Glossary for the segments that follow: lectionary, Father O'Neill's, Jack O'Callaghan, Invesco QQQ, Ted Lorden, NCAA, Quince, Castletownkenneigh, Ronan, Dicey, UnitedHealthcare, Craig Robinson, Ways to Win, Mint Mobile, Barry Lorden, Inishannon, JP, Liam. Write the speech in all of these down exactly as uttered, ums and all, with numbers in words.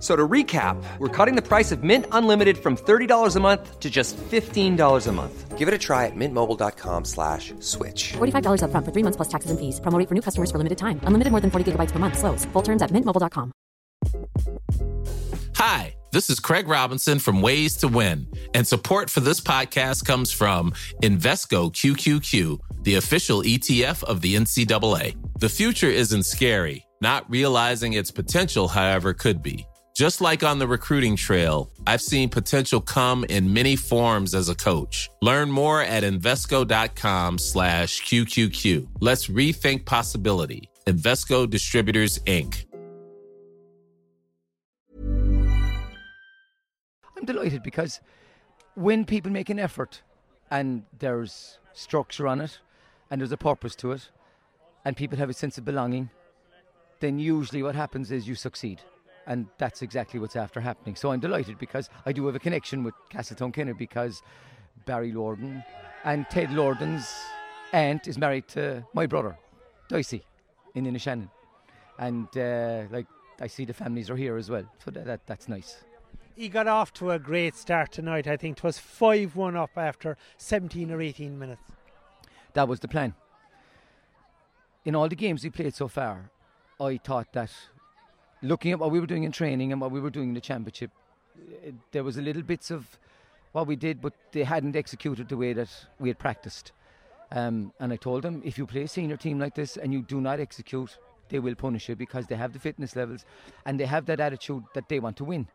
So to recap, we're cutting the price of Mint Unlimited from thirty dollars a month to just fifteen dollars a month. Give it a try at mintmobile.com slash switch. forty-five dollars up front for three months plus taxes and fees. Promo rate for new customers for limited time. Unlimited more than forty gigabytes per month. Slows full terms at mint mobile dot com. Hi, this is Craig Robinson from Ways to Win. And support for this podcast comes from Invesco Q Q Q, the official E T F of the N C double A. The future isn't scary. Not realizing its potential, however, could be. Just like on the recruiting trail, I've seen potential come in many forms as a coach. Learn more at Invesco.com slash QQQ. Let's rethink possibility. Invesco Distributors, Incorporated. I'm delighted because when people make an effort and there's structure on it and there's a purpose to it and people have a sense of belonging, then usually what happens is you succeed. And that's exactly what's after happening. So I'm delighted because I do have a connection with Castletownkenneigh because Barry Lorden and Ted Lorden's aunt is married to my brother, Dicey, in Inishannon. And uh, like I see the families are here as well. So that, that that's nice. He got off to a great start tonight. I think it was five one up after seventeen or eighteen minutes. That was the plan. In all the games we played so far, I thought that looking at what we were doing in training and what we were doing in the championship, it, there was a little bits of what we did, but they hadn't executed the way that we had practiced. Um, and I told them, if you play a senior team like this and you do not execute, they will punish you because they have the fitness levels and they have that attitude that they want to win.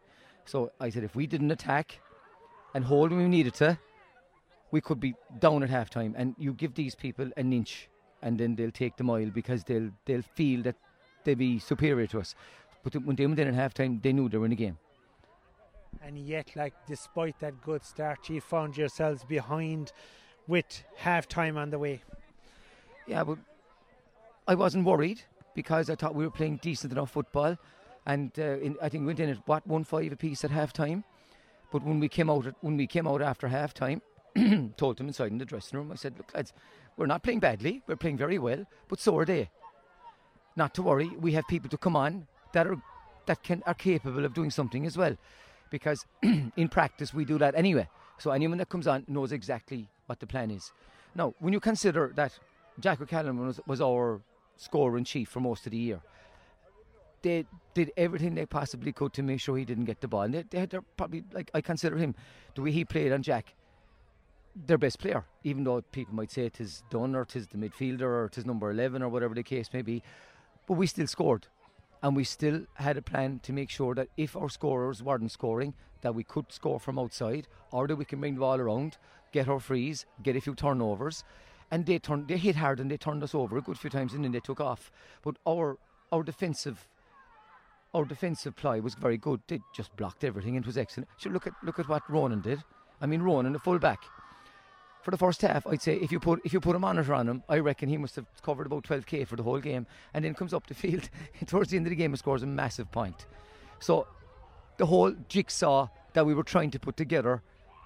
So I said, if we didn't attack and hold when we needed to, we could be down at halftime. And you give these people an inch and then they'll take the mile because they'll they'll feel that they'll be superior to us. But when they went in at half-time, they knew they were in the game. And yet, like, despite that good start, you found yourselves behind with half-time on the way. Yeah, but I wasn't worried because I thought we were playing decent enough football. And uh, in, I think we went in at, what, one five apiece at half-time. But when we came out at, when we came out after half-time, told them inside in the dressing room, I said, look, lads, we're not playing badly. We're playing very well, but so are they. Not to worry. We have people to come on that are that can are capable of doing something as well, because in practice we do that anyway. So anyone that comes on knows exactly what the plan is. Now, when you consider that Jack O'Callaghan was, was our scorer in chief for most of the year, they did everything they possibly could to make sure he didn't get the ball. And they, they had their probably, like, I consider him the way he played on Jack, their best player, even though people might say it is Dunn or it is the midfielder or it is number eleven or whatever the case may be, but we still scored. And we still had a plan to make sure that if our scorers weren't scoring, that we could score from outside, or that we can bring the ball around, get our frees, get a few turnovers. And they turned, they hit hard and they turned us over a good few times and then they took off. But our our defensive our defensive ply was very good. They just blocked everything and it was excellent. So look at look at what Ronan did. I mean, Ronan, the full back. For the first half, I'd say if you put if you put a monitor on him, I reckon he must have covered about twelve k for the whole game, and then comes up the field towards the end of the game and scores a massive point. So the whole jigsaw that we were trying to put together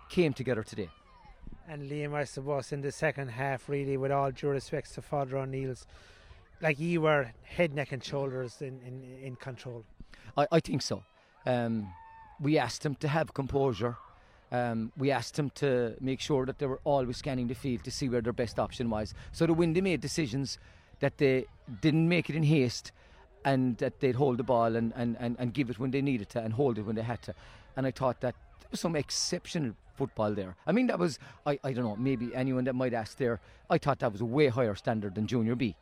came together today. And Liam, I suppose in the second half, really, with all due respect to Father O'Neill's, like, you were head, neck and shoulders in, in, in control. I, I think so. Um, we asked him to have composure. Um, we asked them to make sure that they were always scanning the field to see where their best option was, so that when they made decisions that they didn't make it in haste, and that they'd hold the ball and, and, and, and give it when they needed to and hold it when they had to. And I thought that there was some exceptional football there. I mean, that was, I, I don't know, maybe anyone that might ask there, I thought that was a way higher standard than Junior B.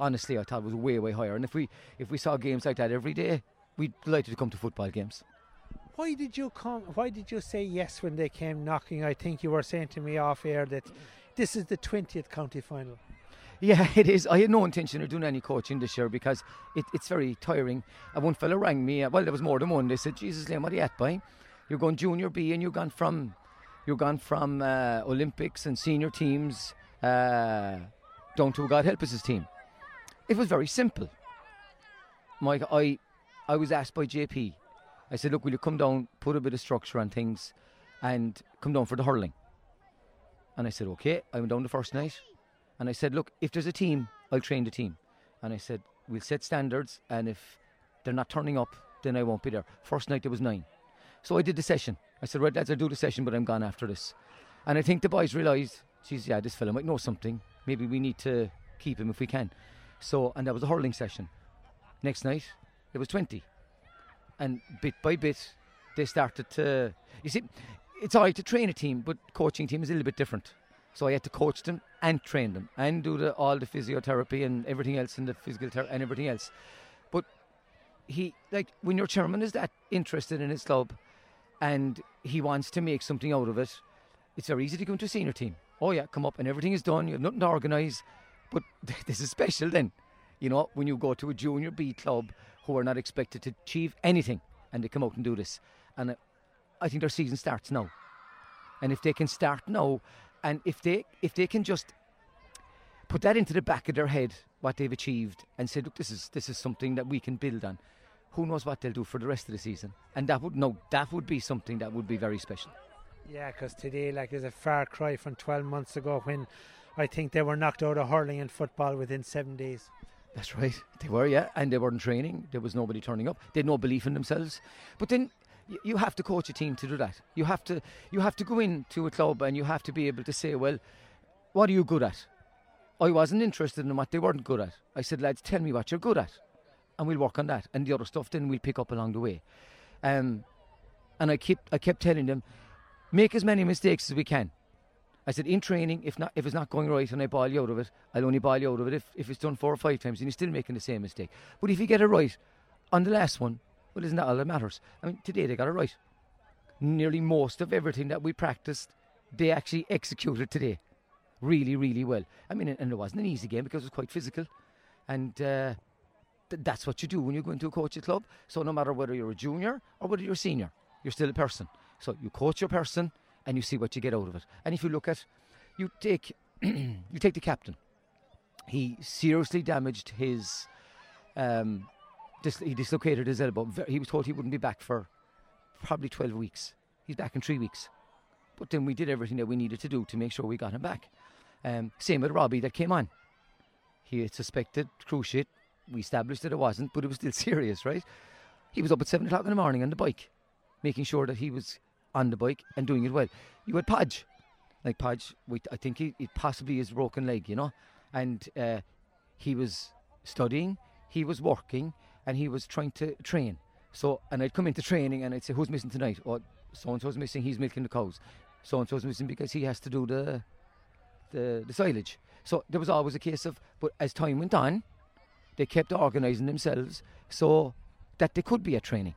Honestly, I thought it was way, way higher. And if we if we saw games like that every day, we'd be delighted to come to football games. Why did you come? Why did you say yes when they came knocking? I think you were saying to me off air that this is the twentieth county final. Yeah, it is. I had no intention of doing any coaching this year because it, it's very tiring. And one fella rang me. Well, there was more than one. They said, "Jesus, Liam, what are you at, boy? You're going Junior B, and you're gone from, you're gone from uh, Olympics and senior teams uh, down to God help us his team." It was very simple, Mike. I I was asked by J P, I said, look, will you come down, put a bit of structure on things and come down for the hurling? And I said, okay. I went down the first night and I said, look, if there's a team, I'll train the team. And I said, we'll set standards, and if they're not turning up, then I won't be there. First night there was nine. So I did the session. I said, right lads, I'll do the session, but I'm gone after this. And I think the boys realised, geez, yeah, this fella might know something. Maybe we need to keep him if we can. So, and that was a hurling session. Next night, there was twenty. And bit by bit, they started to... You see, it's all right to train a team, but coaching team is a little bit different. So I had to coach them and train them and do the, all the physiotherapy and everything else and the physical therapy and everything else. But he, like, when your chairman is that interested in his club and he wants to make something out of it, it's very easy to go into a senior team. Oh yeah, come up and everything is done. You have nothing to organise. But this is special then, you know, when you go to a junior B club who are not expected to achieve anything and they come out and do this. And I think their season starts now. And if they can start now, and if they if they can just put that into the back of their head, what they've achieved, and say, look, this is this is something that we can build on, who knows what they'll do for the rest of the season. And that would no, that would be something that would be very special. Yeah, because today, like, there's a far cry from twelve months ago when I think they were knocked out of hurling and football within seven days. That's right. They were, yeah. And they weren't training. There was nobody turning up. They had no belief in themselves. But then y- you have to coach a team to do that. You have to you have to go into a club and you have to be able to say, well, what are you good at? I wasn't interested in what they weren't good at. I said, lads, tell me what you're good at. And we'll work on that. And the other stuff then we'll pick up along the way. Um, and I kept, I kept telling them, make as many mistakes as we can. I said, in training, if not, if it's not going right and I bail you out of it, I'll only bail you out of it if, if it's done four or five times and you're still making the same mistake. But if you get it right on the last one, well, isn't that all that matters? I mean, today they got it right. Nearly most of everything that we practiced, they actually executed today really, really well. I mean, and it wasn't an easy game because it was quite physical. And uh, th- that's what you do when you go into a coaching club. So no matter whether you're a junior or whether you're a senior, you're still a person. So you coach your person, and you see what you get out of it. And if you look at, you take you take the captain. He seriously damaged his, um, dis- he dislocated his elbow. He was told he wouldn't be back for probably twelve weeks. He's back in three weeks. But then we did everything that we needed to do to make sure we got him back. Um, same with Robbie that came on. He had suspected cruciate. We established that it wasn't, but it was still serious, right? He was up at seven o'clock in the morning on the bike, making sure that he was on the bike and doing it well. You had Podge. Like Podge, we, I think he, he possibly is broken leg, you know. And uh, he was studying, he was working, and he was trying to train. So, and I'd come into training and I'd say, who's missing tonight? Or so-and-so's missing, he's milking the cows. So-and-so's missing because he has to do the, the, the silage. So there was always a case of, but as time went on, they kept organising themselves so that they could be at training.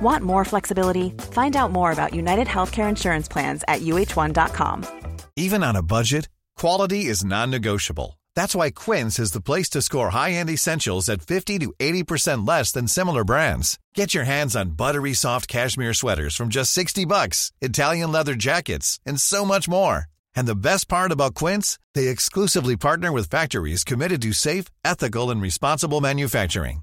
Want more flexibility? Find out more about UnitedHealthcare Insurance Plans at U H one dot com. Even on a budget, quality is non-negotiable. That's why Quince is the place to score high-end essentials at fifty to eighty percent less than similar brands. Get your hands on buttery soft cashmere sweaters from just sixty bucks, Italian leather jackets, and so much more. And the best part about Quince, they exclusively partner with factories committed to safe, ethical, and responsible manufacturing.